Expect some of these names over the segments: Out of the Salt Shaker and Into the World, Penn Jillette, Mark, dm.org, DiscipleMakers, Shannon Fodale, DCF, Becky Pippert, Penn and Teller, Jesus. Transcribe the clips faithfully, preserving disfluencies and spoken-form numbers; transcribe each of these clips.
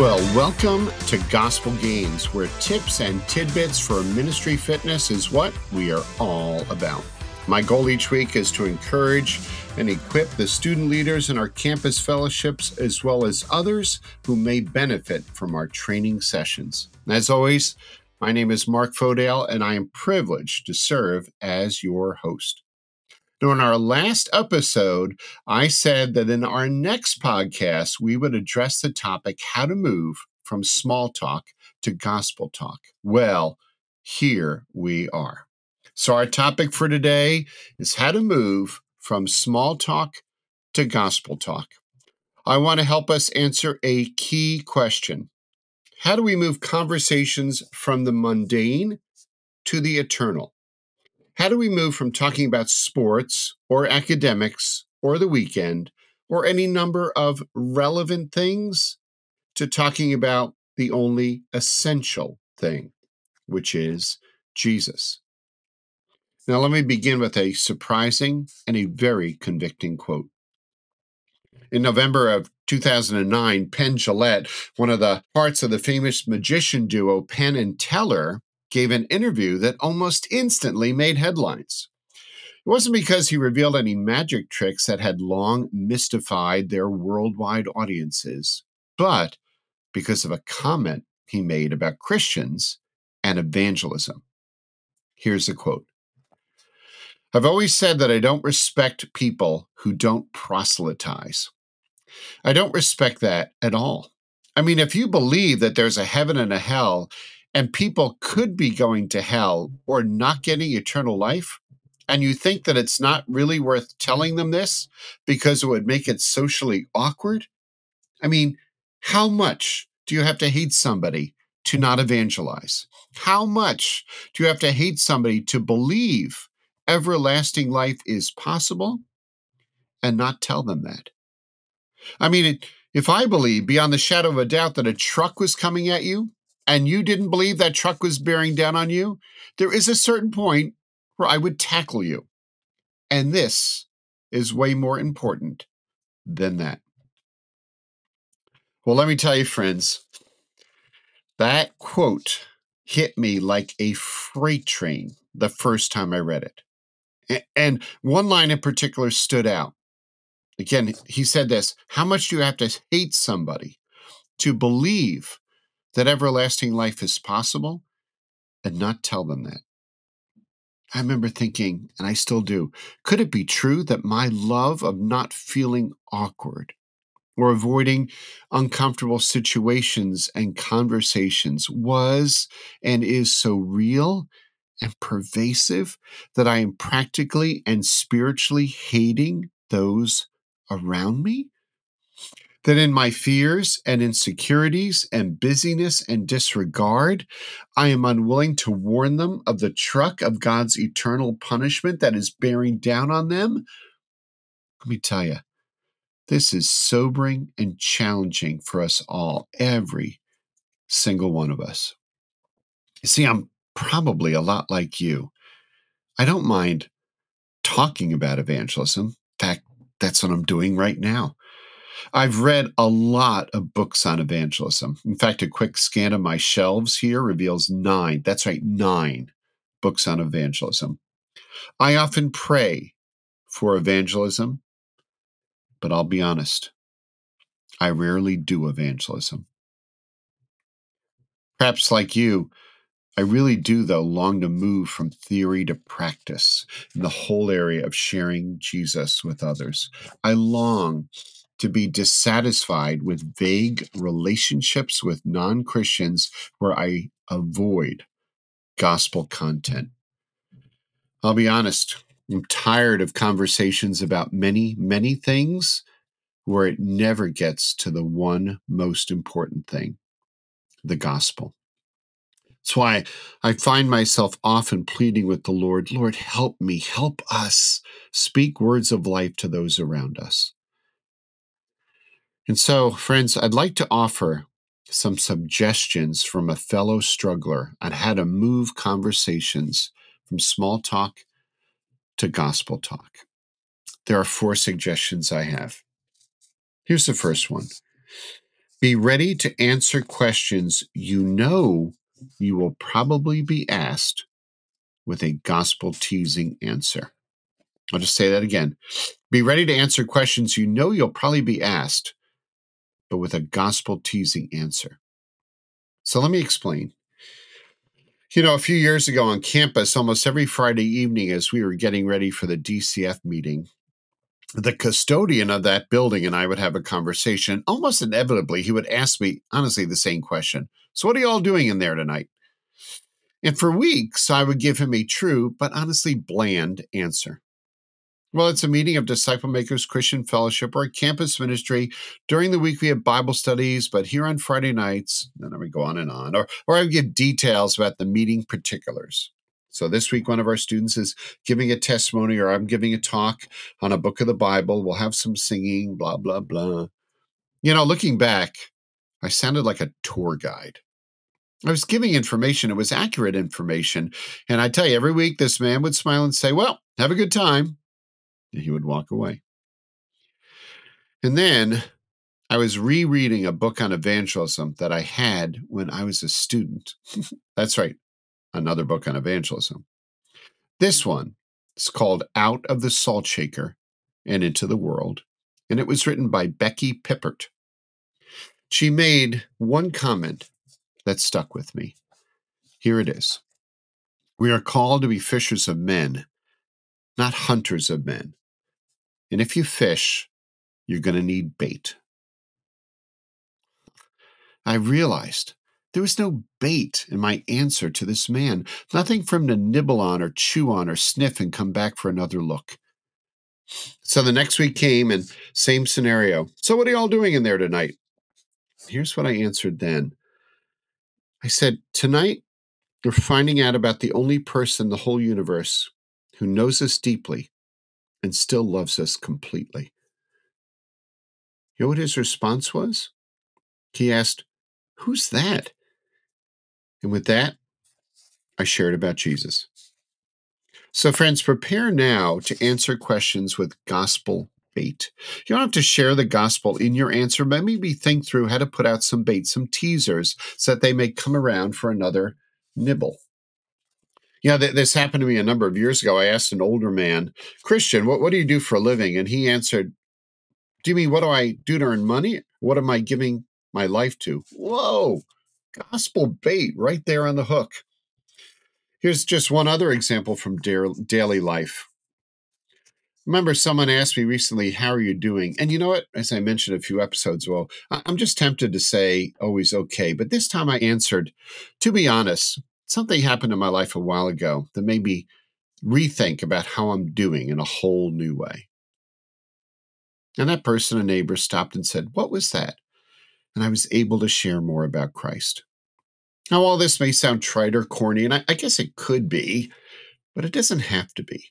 Well, welcome to Gospel Gains, where tips and tidbits for ministry fitness is what we are all about. My goal each week is to encourage and equip the student leaders in our campus fellowships, as well as others who may benefit from our training sessions. As always, my name is Mark Fodale, and I am privileged to serve as your host. During our last episode, I said that in our next podcast, we would address the topic how to move from small talk to gospel talk. Well, here we are. So our topic for today is how to move from small talk to gospel talk. I want to help us answer a key question. How do we move conversations from the mundane to the eternal? How do we move from talking about sports or academics or the weekend or any number of relevant things to talking about the only essential thing, which is Jesus? Now, let me begin with a surprising and a very convicting quote. In November of two thousand nine, Penn Jillette, one of the parts of the famous magician duo Penn and Teller, gave an interview that almost instantly made headlines. It wasn't because he revealed any magic tricks that had long mystified their worldwide audiences, but because of a comment he made about Christians and evangelism. Here's a quote. "I've always said that I don't respect people who don't proselytize. I don't respect that at all. I mean, if you believe that there's a heaven and a hell, and people could be going to hell or not getting eternal life, and you think that it's not really worth telling them this because it would make it socially awkward? I mean, how much do you have to hate somebody to not evangelize? How much do you have to hate somebody to believe everlasting life is possible and not tell them that? I mean, if I believe beyond the shadow of a doubt that a truck was coming at you, and you didn't believe that truck was bearing down on you, there is a certain point where I would tackle you. And this is way more important than that." Well, let me tell you, friends, that quote hit me like a freight train the first time I read it. And one line in particular stood out. Again, he said this, "How much do you have to hate somebody to believe that everlasting life is possible and not tell them that?" I remember thinking, and I still do, could it be true that my love of not feeling awkward or avoiding uncomfortable situations and conversations was and is so real and pervasive that I am practically and spiritually hating those around me? That in my fears and insecurities and busyness and disregard, I am unwilling to warn them of the truck of God's eternal punishment that is bearing down on them? Let me tell you, this is sobering and challenging for us all, every single one of us. You see, I'm probably a lot like you. I don't mind talking about evangelism. In fact, that's what I'm doing right now. I've read a lot of books on evangelism. In fact, a quick scan of my shelves here reveals nine, that's right, nine books on evangelism. I often pray for evangelism, but I'll be honest, I rarely do evangelism. Perhaps like you, I really do, though, long to move from theory to practice in the whole area of sharing Jesus with others. I long to be dissatisfied with vague relationships with non-Christians where I avoid gospel content. I'll be honest, I'm tired of conversations about many, many things where it never gets to the one most important thing, the gospel. That's why I find myself often pleading with the Lord, "Lord, help me, help us speak words of life to those around us." And so, friends, I'd like to offer some suggestions from a fellow struggler on how to move conversations from small talk to gospel talk. There are four suggestions I have. Here's the first one. Be ready to answer questions you know you will probably be asked with a gospel-teasing answer. I'll just say that again. Be ready to answer questions you know you'll probably be asked, but with a gospel-teasing answer. So let me explain. You know, a few years ago on campus, almost every Friday evening as we were getting ready for the D C F meeting, the custodian of that building and I would have a conversation. Almost inevitably, he would ask me, honestly, the same question. So what are you all doing in there tonight? And for weeks, I would give him a true, but honestly bland answer. Well, it's a meeting of Disciple Makers Christian Fellowship or a campus ministry. During the week, we have Bible studies, but here on Friday nights, and then I would go on and on, or, or I would give details about the meeting particulars. So this week, one of our students is giving a testimony, or I'm giving a talk on a book of the Bible. We'll have some singing, blah, blah, blah. You know, looking back, I sounded like a tour guide. I was giving information. It was accurate information. And I tell you, every week, this man would smile and say, well, have a good time. And he would walk away. And then I was rereading a book on evangelism that I had when I was a student. That's right, another book on evangelism. This one is called Out of the Salt Shaker and Into the World, and it was written by Becky Pippert. She made one comment that stuck with me. Here it is. We are called to be fishers of men, not hunters of men. And if you fish, you're going to need bait. I realized there was no bait in my answer to this man, nothing for him to nibble on or chew on or sniff and come back for another look. So the next week came and same scenario. So what are y'all doing in there tonight? Here's what I answered then. I said, tonight, we're finding out about the only person in the whole universe who knows us deeply and still loves us completely. You know what his response was? He asked, who's that? And with that, I shared about Jesus. So friends, prepare now to answer questions with gospel bait. You don't have to share the gospel in your answer, but maybe think through how to put out some bait, some teasers, so that they may come around for another nibble. You know, th- this happened to me a number of years ago. I asked an older man, Christian, what, what do you do for a living? And he answered, do you mean what do I do to earn money? What am I giving my life to? Whoa, gospel bait right there on the hook. Here's just one other example from da- daily life. Remember, someone asked me recently, how are you doing? And you know what? As I mentioned a few episodes ago, well, I'm just tempted to say always okay. But this time I answered, to be honest, something happened in my life a while ago that made me rethink about how I'm doing in a whole new way. And that person, a neighbor, stopped and said, what was that? And I was able to share more about Christ. Now, all this may sound trite or corny, and I, I guess it could be, but it doesn't have to be.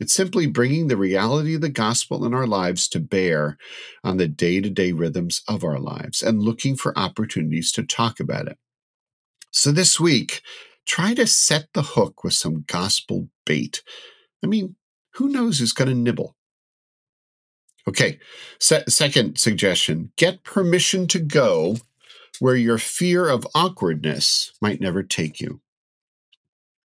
It's simply bringing the reality of the gospel in our lives to bear on the day-to-day rhythms of our lives and looking for opportunities to talk about it. So this week, try to set the hook with some gospel bait. I mean, who knows who's going to nibble? Okay, se- second suggestion, get permission to go where your fear of awkwardness might never take you.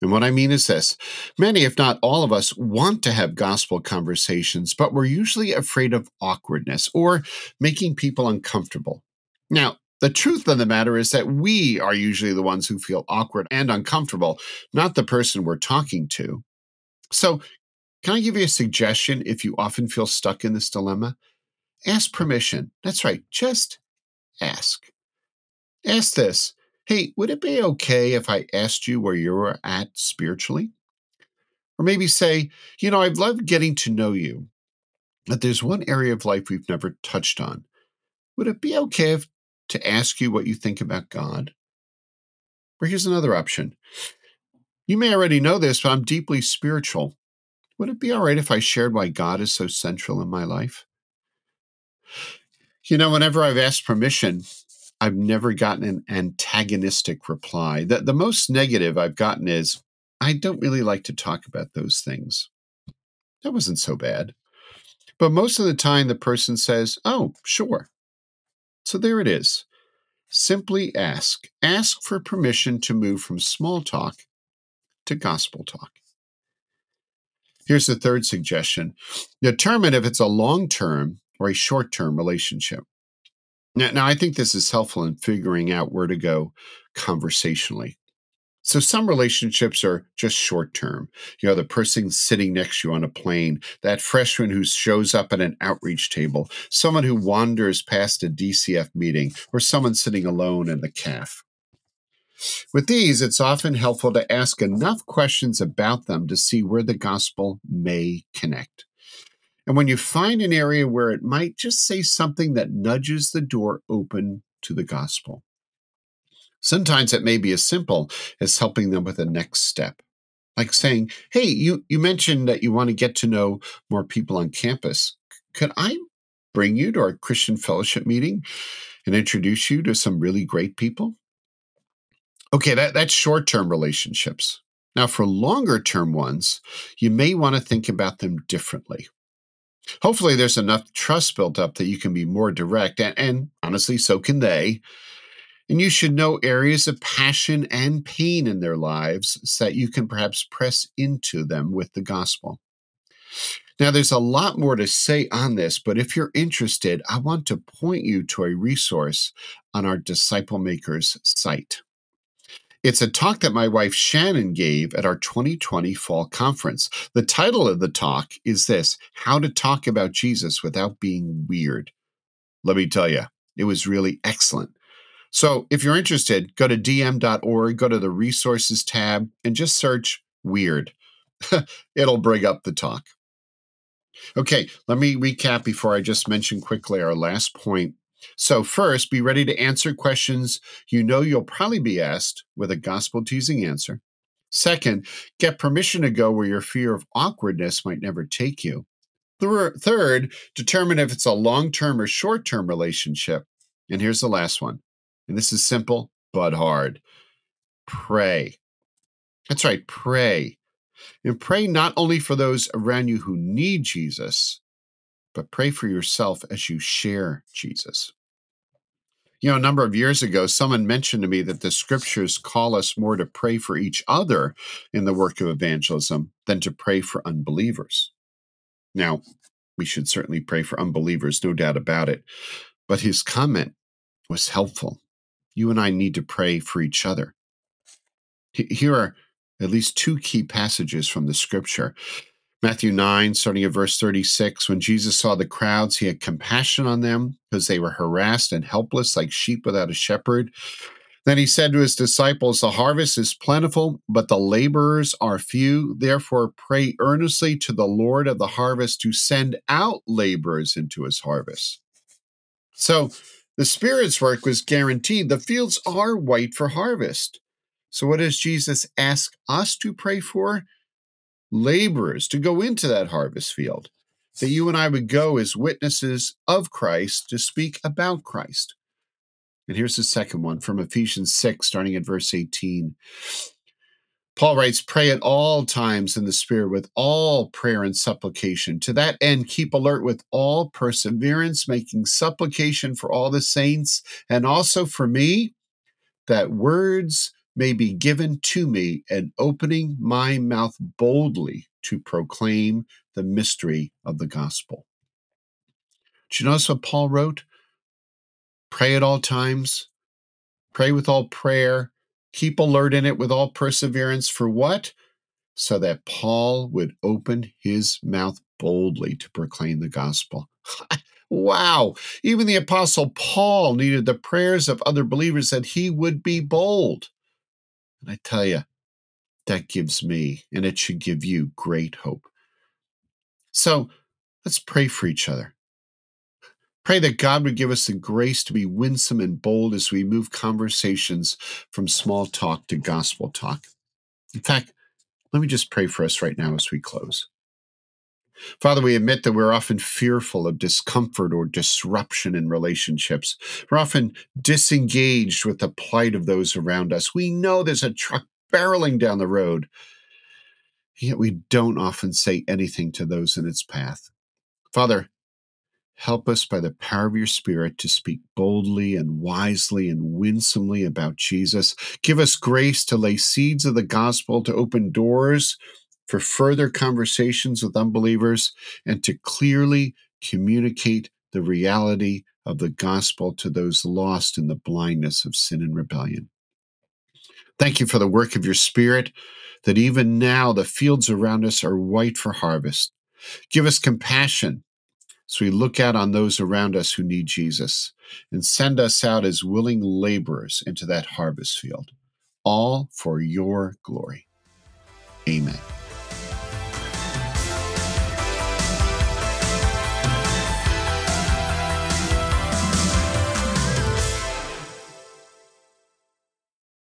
And what I mean is this, many, if not all of us, want to have gospel conversations, but we're usually afraid of awkwardness or making people uncomfortable. Now, the truth of the matter is that we are usually the ones who feel awkward and uncomfortable, not the person we're talking to. So can I give you a suggestion if you often feel stuck in this dilemma? Ask permission. That's right. Just ask. Ask this. Hey, would it be okay if I asked you where you were at spiritually? Or maybe say, you know, I've loved getting to know you, but there's one area of life we've never touched on. Would it be okay if to ask you what you think about God? Or here's another option. You may already know this, but I'm deeply spiritual. Would it be all right if I shared why God is so central in my life? You know, whenever I've asked permission, I've never gotten an antagonistic reply. The, the most negative I've gotten is, I don't really like to talk about those things. That wasn't so bad. But most of the time, the person says, oh, sure. So there it is. Simply ask. Ask for permission to move from small talk to gospel talk. Here's the third suggestion. Determine if it's a long-term or a short-term relationship. Now, now, I think this is helpful in figuring out where to go conversationally. So some relationships are just short-term. You know, the person sitting next to you on a plane, that freshman who shows up at an outreach table, someone who wanders past a D C F meeting, or someone sitting alone in the caf. With these, it's often helpful to ask enough questions about them to see where the gospel may connect. And when you find an area where it might, just say something that nudges the door open to the gospel. Sometimes it may be as simple as helping them with the next step, like saying, hey, you, you mentioned that you want to get to know more people on campus. Could I bring you to our Christian fellowship meeting and introduce you to some really great people? Okay, that, that's short-term relationships. Now, for longer-term ones, you may want to think about them differently. Hopefully, there's enough trust built up that you can be more direct, and, and honestly, so can they. And you should know areas of passion and pain in their lives so that you can perhaps press into them with the gospel. Now, there's a lot more to say on this, but if you're interested, I want to point you to a resource on our DiscipleMakers site. It's a talk that my wife Shannon gave at our twenty twenty fall conference. The title of the talk is this, How to Talk About Jesus Without Being Weird. Let me tell you, it was really excellent. So if you're interested, go to d m dot org, go to the resources tab, and just search weird. It'll bring up the talk. Okay, let me recap before I just mention quickly our last point. So first, be ready to answer questions you know you'll probably be asked with a gospel-teasing answer. Second, get permission to go where your fear of awkwardness might never take you. Third, determine if it's a long-term or short-term relationship. And here's the last one. And this is simple, but hard. Pray. That's right, pray. And pray not only for those around you who need Jesus, but pray for yourself as you share Jesus. You know, a number of years ago, someone mentioned to me that the scriptures call us more to pray for each other in the work of evangelism than to pray for unbelievers. Now, we should certainly pray for unbelievers, no doubt about it. But his comment was helpful. You and I need to pray for each other. Here are at least two key passages from the scripture. Matthew nine, starting at verse thirty-six, when Jesus saw the crowds, he had compassion on them because they were harassed and helpless like sheep without a shepherd. Then he said to his disciples, the harvest is plentiful, but the laborers are few. Therefore, pray earnestly to the Lord of the harvest to send out laborers into his harvest. So, the Spirit's work was guaranteed. The fields are white for harvest. So what does Jesus ask us to pray for? Laborers to go into that harvest field, that you and I would go as witnesses of Christ to speak about Christ. And here's the second one from Ephesians six, starting at verse eighteen. Paul writes, pray at all times in the Spirit with all prayer and supplication. To that end, keep alert with all perseverance, making supplication for all the saints, and also for me, that words may be given to me and opening my mouth boldly to proclaim the mystery of the gospel. Did you notice what Paul wrote? Pray at all times, pray with all prayer, keep alert in it with all perseverance for what? So that Paul would open his mouth boldly to proclaim the gospel. Wow! Even the Apostle Paul needed the prayers of other believers that he would be bold. And I tell you, that gives me, and it should give you, great hope. So let's pray for each other. Pray that God would give us the grace to be winsome and bold as we move conversations from small talk to gospel talk. In fact, let me just pray for us right now as we close. Father, we admit that we're often fearful of discomfort or disruption in relationships. We're often disengaged with the plight of those around us. We know there's a truck barreling down the road, yet we don't often say anything to those in its path. Father, Help us by the power of your Spirit to speak boldly and wisely and winsomely about Jesus. Give us grace to lay seeds of the gospel, to open doors for further conversations with unbelievers, and to clearly communicate the reality of the gospel to those lost in the blindness of sin and rebellion. Thank you for the work of your Spirit, that even now the fields around us are white for harvest. Give us compassion so we look out on those around us who need Jesus, and send us out as willing laborers into that harvest field, all for your glory. Amen.